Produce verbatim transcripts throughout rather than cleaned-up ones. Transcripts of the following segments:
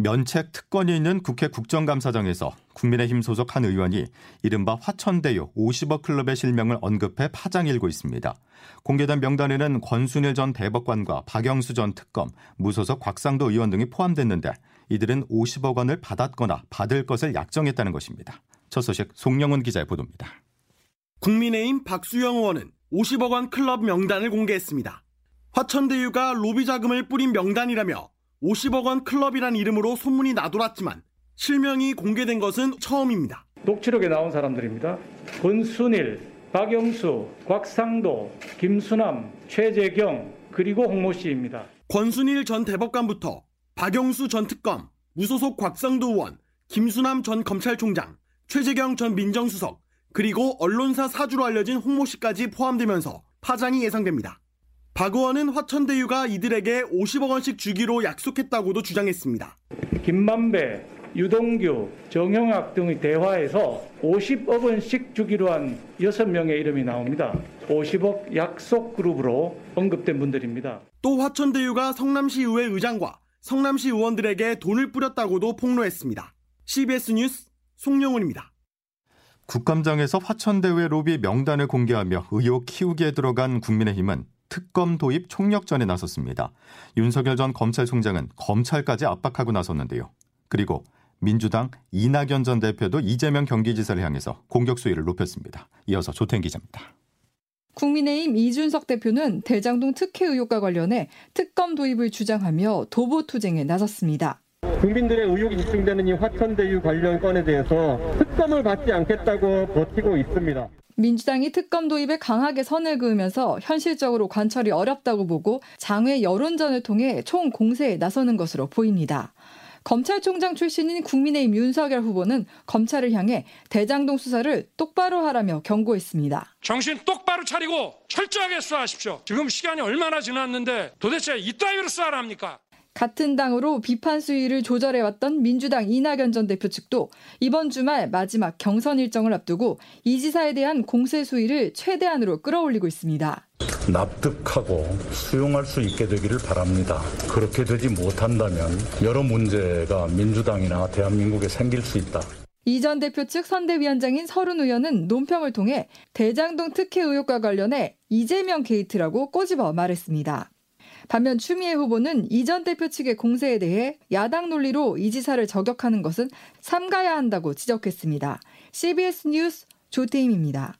면책 특권이 있는 국회 국정감사장에서 국민의힘 소속 한 의원이 이른바 화천대유 오십억 클럽의 실명을 언급해 파장일고 있습니다. 공개된 명단에는 권순일 전 대법관과 박영수 전 특검, 무소속 곽상도 의원 등이 포함됐는데 이들은 오십억 원을 받았거나 받을 것을 약정했다는 것입니다. 첫 소식 송영은 기자의 보도입니다. 국민의힘 박수영 의원은 오십억 원 클럽 명단을 공개했습니다. 화천대유가 로비 자금을 뿌린 명단이라며 오십억 원 클럽이란 이름으로 소문이 나돌았지만 실명이 공개된 것은 처음입니다. 녹취록에 나온 사람들입니다. 권순일, 박영수, 곽상도, 김순남, 최재경, 그리고 홍모 씨입니다. 권순일 전 대법관부터 박영수 전 특검, 무소속 곽상도 의원, 김순남 전 검찰총장, 최재경 전 민정수석, 그리고 언론사 사주로 알려진 홍모 씨까지 포함되면서 파장이 예상됩니다. 박 의원은 화천대유가 이들에게 오십억 원씩 주기로 약속했다고도 주장했습니다. 김만배, 유동규, 정형학 등의 대화에서 오십억 원씩 주기로 한 여섯 명의 이름이 나옵니다. 오십억 약속 그룹으로 언급된 분들입니다. 또 화천대유가 성남시의회 의장과 성남시 의원들에게 돈을 뿌렸다고도 폭로했습니다. 씨비에스 뉴스 송영훈입니다. 국감장에서 화천대유의 로비 명단을 공개하며 의혹 키우기에 들어간 국민의힘은 특검 도입 총력전에 나섰습니다. 윤석열 전 검찰총장은 검찰까지 압박하고 나섰는데요. 그리고 민주당 이낙연 전 대표도 이재명 경기지사를 향해서 공격 수위를 높였습니다. 이어서 조태인 기자입니다. 국민의힘 이준석 대표는 대장동 특혜 의혹과 관련해 특검 도입을 주장하며 도보투쟁에 나섰습니다. 국민들의 의혹이 입증되는 이 화천대유 관련 건에 대해서 특검을 받지 않겠다고 버티고 있습니다. 민주당이 특검 도입에 강하게 선을 그으면서 현실적으로 관철이 어렵다고 보고 장외 여론전을 통해 총 공세에 나서는 것으로 보입니다. 검찰총장 출신인 국민의힘 윤석열 후보는 검찰을 향해 대장동 수사를 똑바로 하라며 경고했습니다. 정신 똑바로 차리고 철저하게 수사하십시오. 지금 시간이 얼마나 지났는데 도대체 이따위로 수사를 합니까? 같은 당으로 비판 수위를 조절해왔던 민주당 이낙연 전 대표 측도 이번 주말 마지막 경선 일정을 앞두고 이 지사에 대한 공세 수위를 최대한으로 끌어올리고 있습니다. 납득하고 수용할 수 있게 되기를 바랍니다. 그렇게 되지 못한다면 여러 문제가 민주당이나 대한민국에 생길 수 있다. 이 전 대표 측 선대위원장인 서른 의원은 논평을 통해 대장동 특혜 의혹과 관련해 이재명 게이트라고 꼬집어 말했습니다. 반면 추미애 후보는 이 전 대표 측의 공세에 대해 야당 논리로 이 지사를 저격하는 것은 삼가야 한다고 지적했습니다. 씨비에스 뉴스 조태임입니다.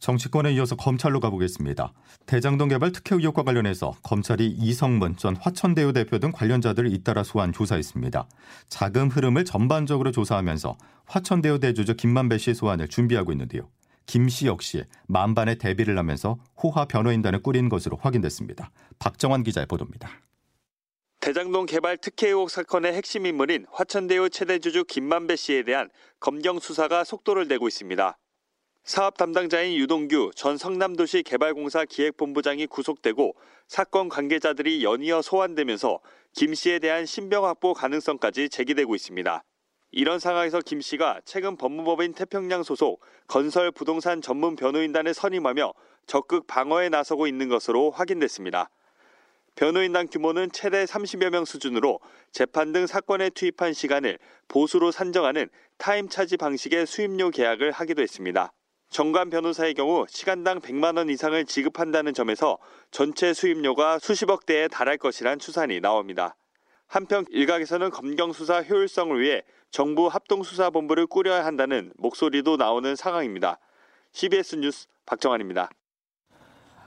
정치권에 이어서 검찰로 가보겠습니다. 대장동 개발 특혜 의혹과 관련해서 검찰이 이성문 전 화천대유 대표 등 관련자들을 잇따라 소환 조사했습니다. 자금 흐름을 전반적으로 조사하면서 화천대유 대주주 김만배 씨 소환을 준비하고 있는데요. 김 씨 역시 만반의 대비를 하면서 호화 변호인단을 꾸린 것으로 확인됐습니다. 박정환 기자의 보도입니다. 대장동 개발 특혜 의혹 사건의 핵심 인물인 화천대유 최대주주 김만배 씨에 대한 검경 수사가 속도를 내고 있습니다. 사업 담당자인 유동규 전 성남도시 개발공사 기획본부장이 구속되고 사건 관계자들이 연이어 소환되면서 김 씨에 대한 신병 확보 가능성까지 제기되고 있습니다. 이런 상황에서 김 씨가 최근 법무법인 태평양 소속 건설부동산 전문 변호인단에 선임하며 적극 방어에 나서고 있는 것으로 확인됐습니다. 변호인단 규모는 최대 삼십여 명 수준으로 재판 등 사건에 투입한 시간을 보수로 산정하는 타임 차지 방식의 수임료 계약을 하기도 했습니다. 정관 변호사의 경우 시간당 백만 원 이상을 지급한다는 점에서 전체 수임료가 수십억 대에 달할 것이란 추산이 나옵니다. 한편 일각에서는 검경 수사 효율성을 위해 정부 합동수사본부를 꾸려야 한다는 목소리도 나오는 상황입니다. 씨비에스 뉴스 박정환입니다.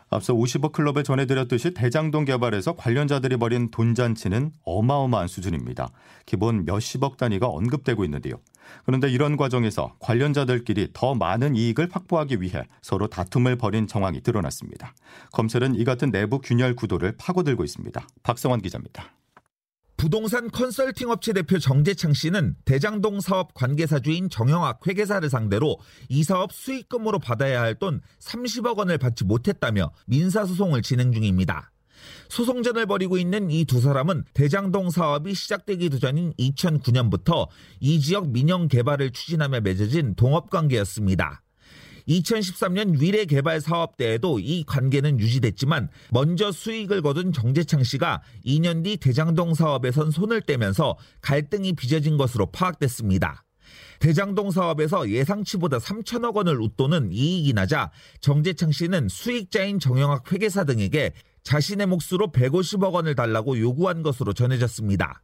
앞서 오십억 클럽에 전해드렸듯이 대장동 개발에서 관련자들이 벌인 돈잔치는 어마어마한 수준입니다. 기본 몇십억 단위가 언급되고 있는데요. 그런데 이런 과정에서 관련자들끼리 더 많은 이익을 확보하기 위해 서로 다툼을 벌인 정황이 드러났습니다. 검찰은 이 같은 내부 균열 구도를 파고들고 있습니다. 박성환 기자입니다. 부동산 컨설팅 업체 대표 정재창 씨는 대장동 사업 관계사주인 정형학 회계사를 상대로 이 사업 수익금으로 받아야 할 돈 삼십억 원을 받지 못했다며 민사소송을 진행 중입니다. 소송전을 벌이고 있는 이 두 사람은 대장동 사업이 시작되기도 전인 이천구 년부터 이 지역 민영 개발을 추진하며 맺어진 동업관계였습니다. 이천십삼 년 위례 개발 사업 때에도 이 관계는 유지됐지만 먼저 수익을 거둔 정재창 씨가 이 년 뒤 대장동 사업에선 손을 떼면서 갈등이 빚어진 것으로 파악됐습니다. 대장동 사업에서 예상치보다 삼천억 원을 웃도는 이익이 나자 정재창 씨는 수익자인 정형학 회계사 등에게 자신의 몫으로 백오십억 원을 달라고 요구한 것으로 전해졌습니다.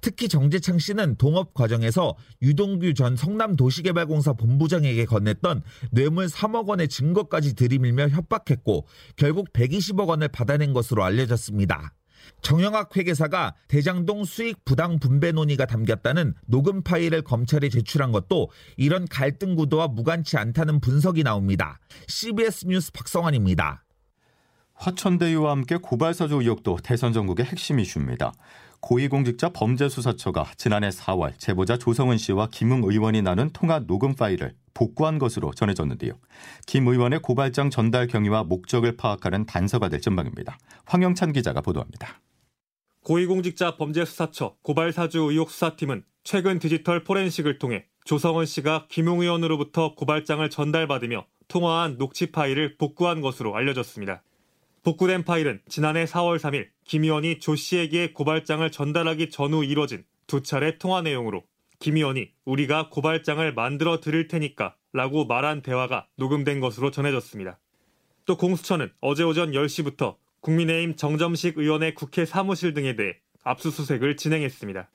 특히 정재창 씨는 동업 과정에서 유동규 전 성남도시개발공사 본부장에게 건넸던 뇌물 삼억 원의 증거까지 들이밀며 협박했고 결국 백이십억 원을 받아낸 것으로 알려졌습니다. 정형학 회계사가 대장동 수익 부당 분배 논의가 담겼다는 녹음 파일을 검찰에 제출한 것도 이런 갈등 구도와 무관치 않다는 분석이 나옵니다. 씨비에스 뉴스 박성환입니다. 화천대유와 함께 고발사주 의혹도 대선 전국의 핵심 이슈입니다. 고위공직자 범죄수사처가 지난해 사월 제보자 조성은 씨와 김웅 의원이 나눈 통화 녹음 파일을 복구한 것으로 전해졌는데요. 김 의원의 고발장 전달 경위와 목적을 파악하는 단서가 될 전망입니다. 황영찬 기자가 보도합니다. 고위공직자 범죄수사처 고발사주 의혹 수사팀은 최근 디지털 포렌식을 통해 조성은 씨가 김웅 의원으로부터 고발장을 전달받으며 통화한 녹취 파일을 복구한 것으로 알려졌습니다. 복구된 파일은 지난해 사월 삼일 김 의원이 조 씨에게 고발장을 전달하기 전후 이뤄진 두 차례 통화 내용으로 김 의원이 우리가 고발장을 만들어 드릴 테니까 라고 말한 대화가 녹음된 것으로 전해졌습니다. 또 공수처는 어제 오전 열 시부터 국민의힘 정점식 의원의 국회 사무실 등에 대해 압수수색을 진행했습니다.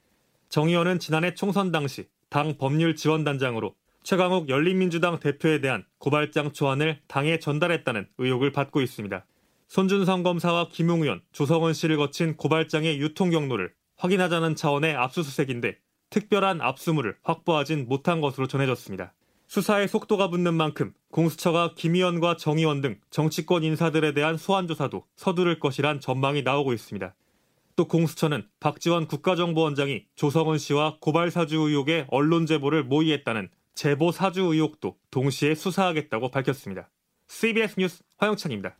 정 의원은 지난해 총선 당시 당 법률지원단장으로 최강욱 열린민주당 대표에 대한 고발장 초안을 당에 전달했다는 의혹을 받고 있습니다. 손준성 검사와 김웅 의원, 조성은 씨를 거친 고발장의 유통 경로를 확인하자는 차원의 압수수색인데 특별한 압수물을 확보하진 못한 것으로 전해졌습니다. 수사에 속도가 붙는 만큼 공수처가 김 의원과 정 의원 등 정치권 인사들에 대한 소환조사도 서두를 것이란 전망이 나오고 있습니다. 또 공수처는 박지원 국가정보원장이 조성은 씨와 고발사주 의혹의 언론 제보를 모의했다는 제보 사주 의혹도 동시에 수사하겠다고 밝혔습니다. 씨비에스 뉴스 화영찬입니다.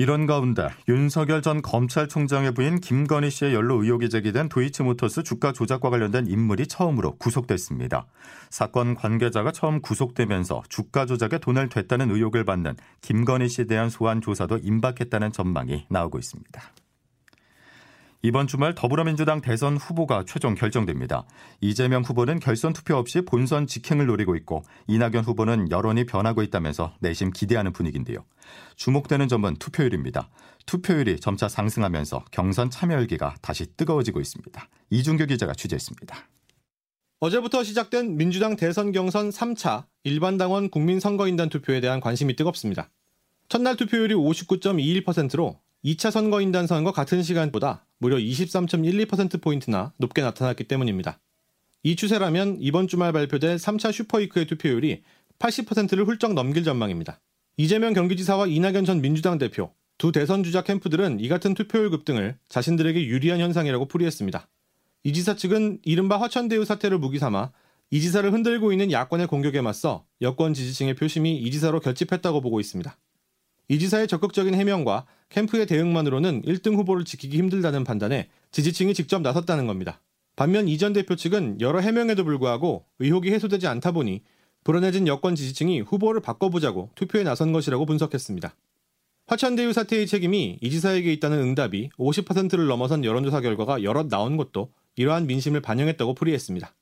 이런 가운데 윤석열 전 검찰총장의 부인 김건희 씨의 연루 의혹이 제기된 도이치모터스 주가 조작과 관련된 인물이 처음으로 구속됐습니다. 사건 관계자가 처음 구속되면서 주가 조작에 돈을 댔다는 의혹을 받는 김건희 씨에 대한 소환 조사도 임박했다는 전망이 나오고 있습니다. 이번 주말 더불어민주당 대선 후보가 최종 결정됩니다. 이재명 후보는 결선 투표 없이 본선 직행을 노리고 있고 이낙연 후보는 여론이 변하고 있다면서 내심 기대하는 분위기인데요. 주목되는 점은 투표율입니다. 투표율이 점차 상승하면서 경선 참여 열기가 다시 뜨거워지고 있습니다. 이준규 기자가 취재했습니다. 어제부터 시작된 민주당 대선 경선 삼 차 일반당원 국민선거인단 투표에 대한 관심이 뜨겁습니다. 첫날 투표율이 오십구 점 이십일 퍼센트로 이 차 선거인단 선거 같은 시간보다 무려 이십삼 점 일이 퍼센트포인트나 높게 나타났기 때문입니다. 이 추세라면 이번 주말 발표될 삼 차 슈퍼위크의 투표율이 팔십 퍼센트를 훌쩍 넘길 전망입니다. 이재명 경기지사와 이낙연 전 민주당 대표, 두 대선 주자 캠프들은 이 같은 투표율 급등을 자신들에게 유리한 현상이라고 풀이했습니다. 이 지사 측은 이른바 화천대유 사태를 무기삼아 이 지사를 흔들고 있는 야권의 공격에 맞서 여권 지지층의 표심이 이 지사로 결집했다고 보고 있습니다. 이 지사의 적극적인 해명과 캠프의 대응만으로는 일 등 후보를 지키기 힘들다는 판단에 지지층이 직접 나섰다는 겁니다. 반면 이 전 대표 측은 여러 해명에도 불구하고 의혹이 해소되지 않다 보니 불안해진 여권 지지층이 후보를 바꿔보자고 투표에 나선 것이라고 분석했습니다. 화천대유 사태의 책임이 이 지사에게 있다는 응답이 오십 퍼센트를 넘어선 여론조사 결과가 여럿 나온 것도 이러한 민심을 반영했다고 풀이했습니다.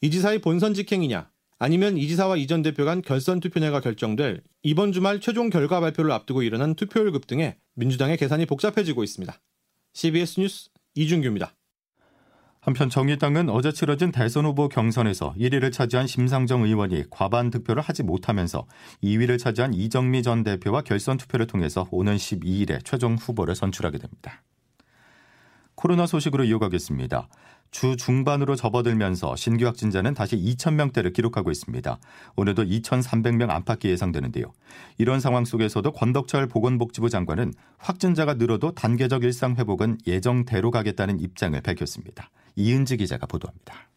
이 지사의 본선 직행이냐? 아니면 이 지사와 이 전 대표 간 결선 투표냐가 결정될 이번 주말 최종 결과 발표를 앞두고 일어난 투표율 급등에 민주당의 계산이 복잡해지고 있습니다. 씨비에스 뉴스 이준규입니다. 한편 정의당은 어제 치러진 대선 후보 경선에서 일 위를 차지한 심상정 의원이 과반 득표를 하지 못하면서 이 위를 차지한 이정미 전 대표와 결선 투표를 통해서 오는 십이일에 최종 후보를 선출하게 됩니다. 코로나 소식으로 이어가겠습니다. 주 중반으로 접어들면서 신규 확진자는 다시 이천 명대를 기록하고 있습니다. 오늘도 이천삼백 명 안팎이 예상되는데요. 이런 상황 속에서도 권덕철 보건복지부 장관은 확진자가 늘어도 단계적 일상 회복은 예정대로 가겠다는 입장을 밝혔습니다. 이은지 기자가 보도합니다.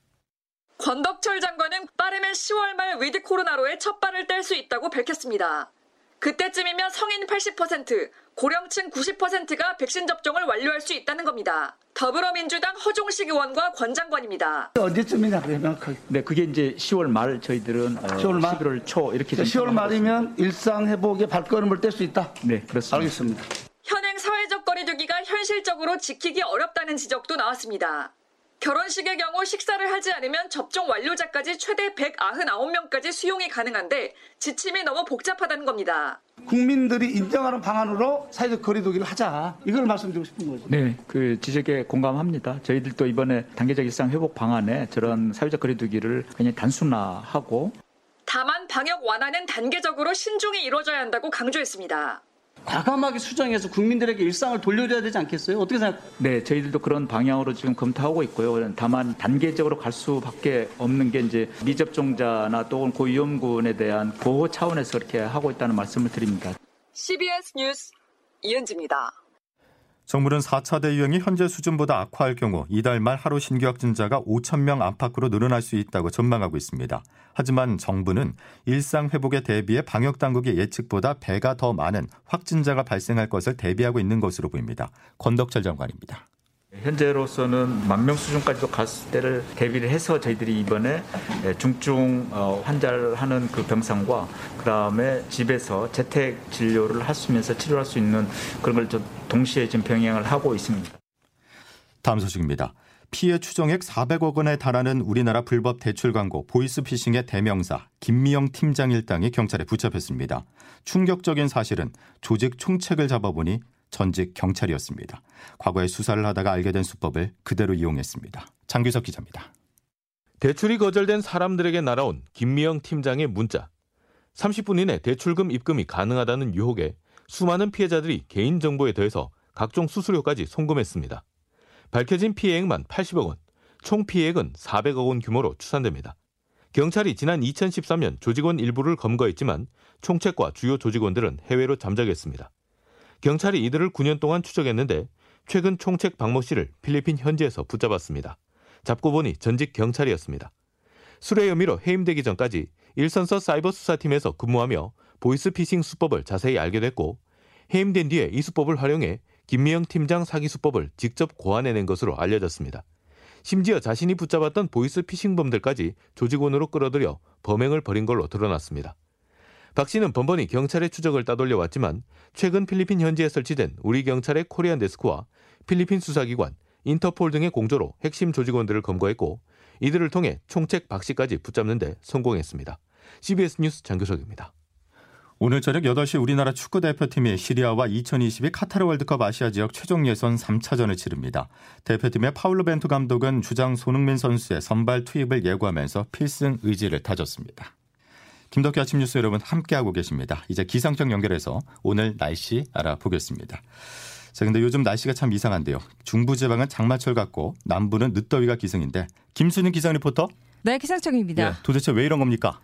권덕철 장관은 빠르면 시월 말 위드 코로나로의 첫 발을 뗄 수 있다고 밝혔습니다. 그때쯤이면 성인 팔십 퍼센트, 고령층 구십 퍼센트가 백신 접종을 완료할 수 있다는 겁니다. 더불어민주당 허종식 의원과 권 장관입니다. 언제쯤이냐 그러면 네, 그게 이제 시월 말 저희들은 시월 말, 십일월 초 이렇게 시월 말이면 일상 회복의 발걸음을 뗄 수 있다. 네, 그렇습니다. 알겠습니다. 현행 사회적 거리두기가 현실적으로 지키기 어렵다는 지적도 나왔습니다. 결혼식의 경우 식사를 하지 않으면 접종 완료자까지 최대 백구십구 명까지 수용이 가능한데 지침이 너무 복잡하다는 겁니다. 국민들이 인정하는 방안으로 사회적 거리두기를 하자. 이걸 말씀드리고 싶은 거죠. 네, 그 지적에 공감합니다. 저희들도 이번에 단계적 일상 회복 방안에 저런 사회적 거리두기를 그냥 단순화하고. 다만 방역 완화는 단계적으로 신중히 이루어져야 한다고 강조했습니다. 과감하게 수정해서 국민들에게 일상을 돌려줘야 되지 않겠어요? 어떻게 생각하세요? 네, 저희들도 그런 방향으로 지금 검토하고 있고요. 다만 단계적으로 갈 수밖에 없는 게 이제 미접종자나 또는 고위험군에 대한 보호 차원에서 이렇게 하고 있다는 말씀을 드립니다. 씨비에스 뉴스 이은지입니다. 정부는 사 차 대유행이 현재 수준보다 악화할 경우 이달 말 하루 신규 확진자가 오천 명 안팎으로 늘어날 수 있다고 전망하고 있습니다. 하지만 정부는 일상 회복에 대비해 방역당국의 예측보다 배가 더 많은 확진자가 발생할 것을 대비하고 있는 것으로 보입니다. 권덕철 장관입니다. 현재로서는 만 명 수준까지도 갔을 때를 대비를 해서 저희들이 이번에 중증 환자를 하는 그 병상과 그다음에 집에서 재택 진료를 하시면서 치료할 수 있는 그런 걸 좀 동시에 지금 병행을 하고 있습니다. 다음 소식입니다. 피해 추정액 사백억 원에 달하는 우리나라 불법 대출 광고 보이스피싱의 대명사 김미영 팀장 일당이 경찰에 붙잡혔습니다. 충격적인 사실은 조직 총책을 잡아보니 전직 경찰이었습니다. 과거에 수사를 하다가 알게 된 수법을 그대로 이용했습니다. 장규석 기자입니다. 대출이 거절된 사람들에게 날아온 김미영 팀장의 문자. 삼십 분 이내 대출금 입금이 가능하다는 유혹에 수많은 피해자들이 개인정보에 더해서 각종 수수료까지 송금했습니다. 밝혀진 피해액만 팔십억 원, 총 피해액은 사백억 원 규모로 추산됩니다. 경찰이 지난 이천십삼 년 조직원 일부를 검거했지만 총책과 주요 조직원들은 해외로 잠적했습니다. 경찰이 이들을 구 년 동안 추적했는데 최근 총책 박모 씨를 필리핀 현지에서 붙잡았습니다. 잡고 보니 전직 경찰이었습니다. 수뢰 혐의로 해임되기 전까지 일선서 사이버 수사팀에서 근무하며 보이스피싱 수법을 자세히 알게 됐고 해임된 뒤에 이 수법을 활용해 김미영 팀장 사기 수법을 직접 고안해낸 것으로 알려졌습니다. 심지어 자신이 붙잡았던 보이스피싱범들까지 조직원으로 끌어들여 범행을 벌인 걸로 드러났습니다. 박 씨는 번번이 경찰의 추적을 따돌려왔지만 최근 필리핀 현지에 설치된 우리 경찰의 코리안 데스크와 필리핀 수사기관, 인터폴 등의 공조로 핵심 조직원들을 검거했고 이들을 통해 총책 박 씨까지 붙잡는 데 성공했습니다. 씨비에스 뉴스 장교석입니다. 오늘 저녁 여덟 시 우리나라 축구대표팀이 시리아와 이천이십이 카타르 월드컵 아시아 지역 최종 예선 삼 차전을 치릅니다. 대표팀의 파울로 벤투 감독은 주장 손흥민 선수의 선발 투입을 예고하면서 필승 의지를 다졌습니다. 김덕기 아침 뉴스 여러분 함께하고 계십니다. 이제 기상청 연결해서 오늘 날씨 알아보겠습니다. 자, 근데 요즘 날씨가 참 이상한데요. 중부지방은 장마철 같고 남부는 늦더위가 기승인데 김수님 기상 리포터? 네, 기상청입니다. 예, 도대체 왜 이런 겁니까?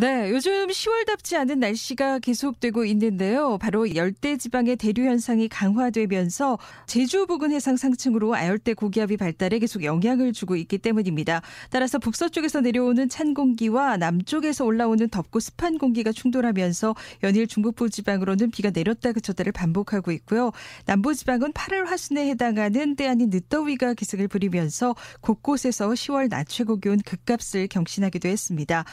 네, 요즘 시월답지 않은 날씨가 계속되고 있는데요. 바로 열대지방의 대류 현상이 강화되면서 제주 부근 해상 상층으로 아열대 고기압이 발달에 계속 영향을 주고 있기 때문입니다. 따라서 북서쪽에서 내려오는 찬 공기와 남쪽에서 올라오는 덥고 습한 공기가 충돌하면서 연일 중북부 지방으로는 비가 내렸다 그쳤다를 반복하고 있고요. 남부 지방은 팔월 화순에 해당하는 때 아닌 늦더위가 기승을 부리면서 곳곳에서 시월 낮 최고 기온 급값을 경신하기도 했습니다.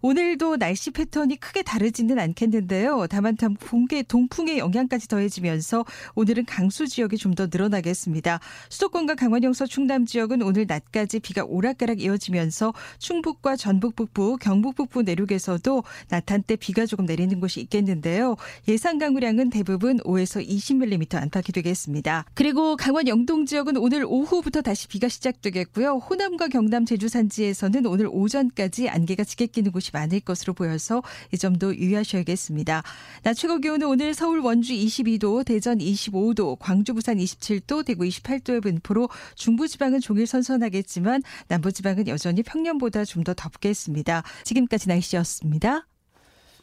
오늘도 날씨 패턴이 크게 다르지는 않겠는데요. 다만 동풍의 영향까지 더해지면서 오늘은 강수 지역이 좀 더 늘어나겠습니다. 수도권과 강원 영서 충남 지역은 오늘 낮까지 비가 오락가락 이어지면서 충북과 전북 북부, 경북 북부 내륙에서도 낮 한때 비가 조금 내리는 곳이 있겠는데요. 예상 강우량은 대부분 오에서 이십 밀리미터 안팎이 되겠습니다. 그리고 강원 영동 지역은 오늘 오후부터 다시 비가 시작되겠고요. 호남과 경남 제주 산지에서는 오늘 오전까지 안개가 짙게 끼는 곳이 많을 것으로 것으로 보여서 이 점도 유의하셔야겠습니다. 낮 최고 기온은 오늘 서울 원주 이십이 도, 대전 이십오 도, 광주 부산 이십칠 도, 대구 이십팔 도의 분포로 중부지방은 종일 선선하겠지만 남부지방은 여전히 평년보다 좀 더 덥겠습니다. 지금까지 날씨였습니다.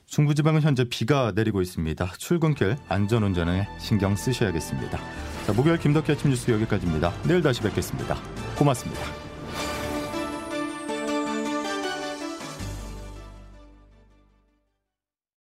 중부지방은 현재 비가 내리고 있습니다. 출근길 안전운전에 신경 쓰셔야겠습니다. 자, 목요일 김덕희 아침 뉴스 여기까지입니다. 내일 다시 뵙겠습니다. 고맙습니다.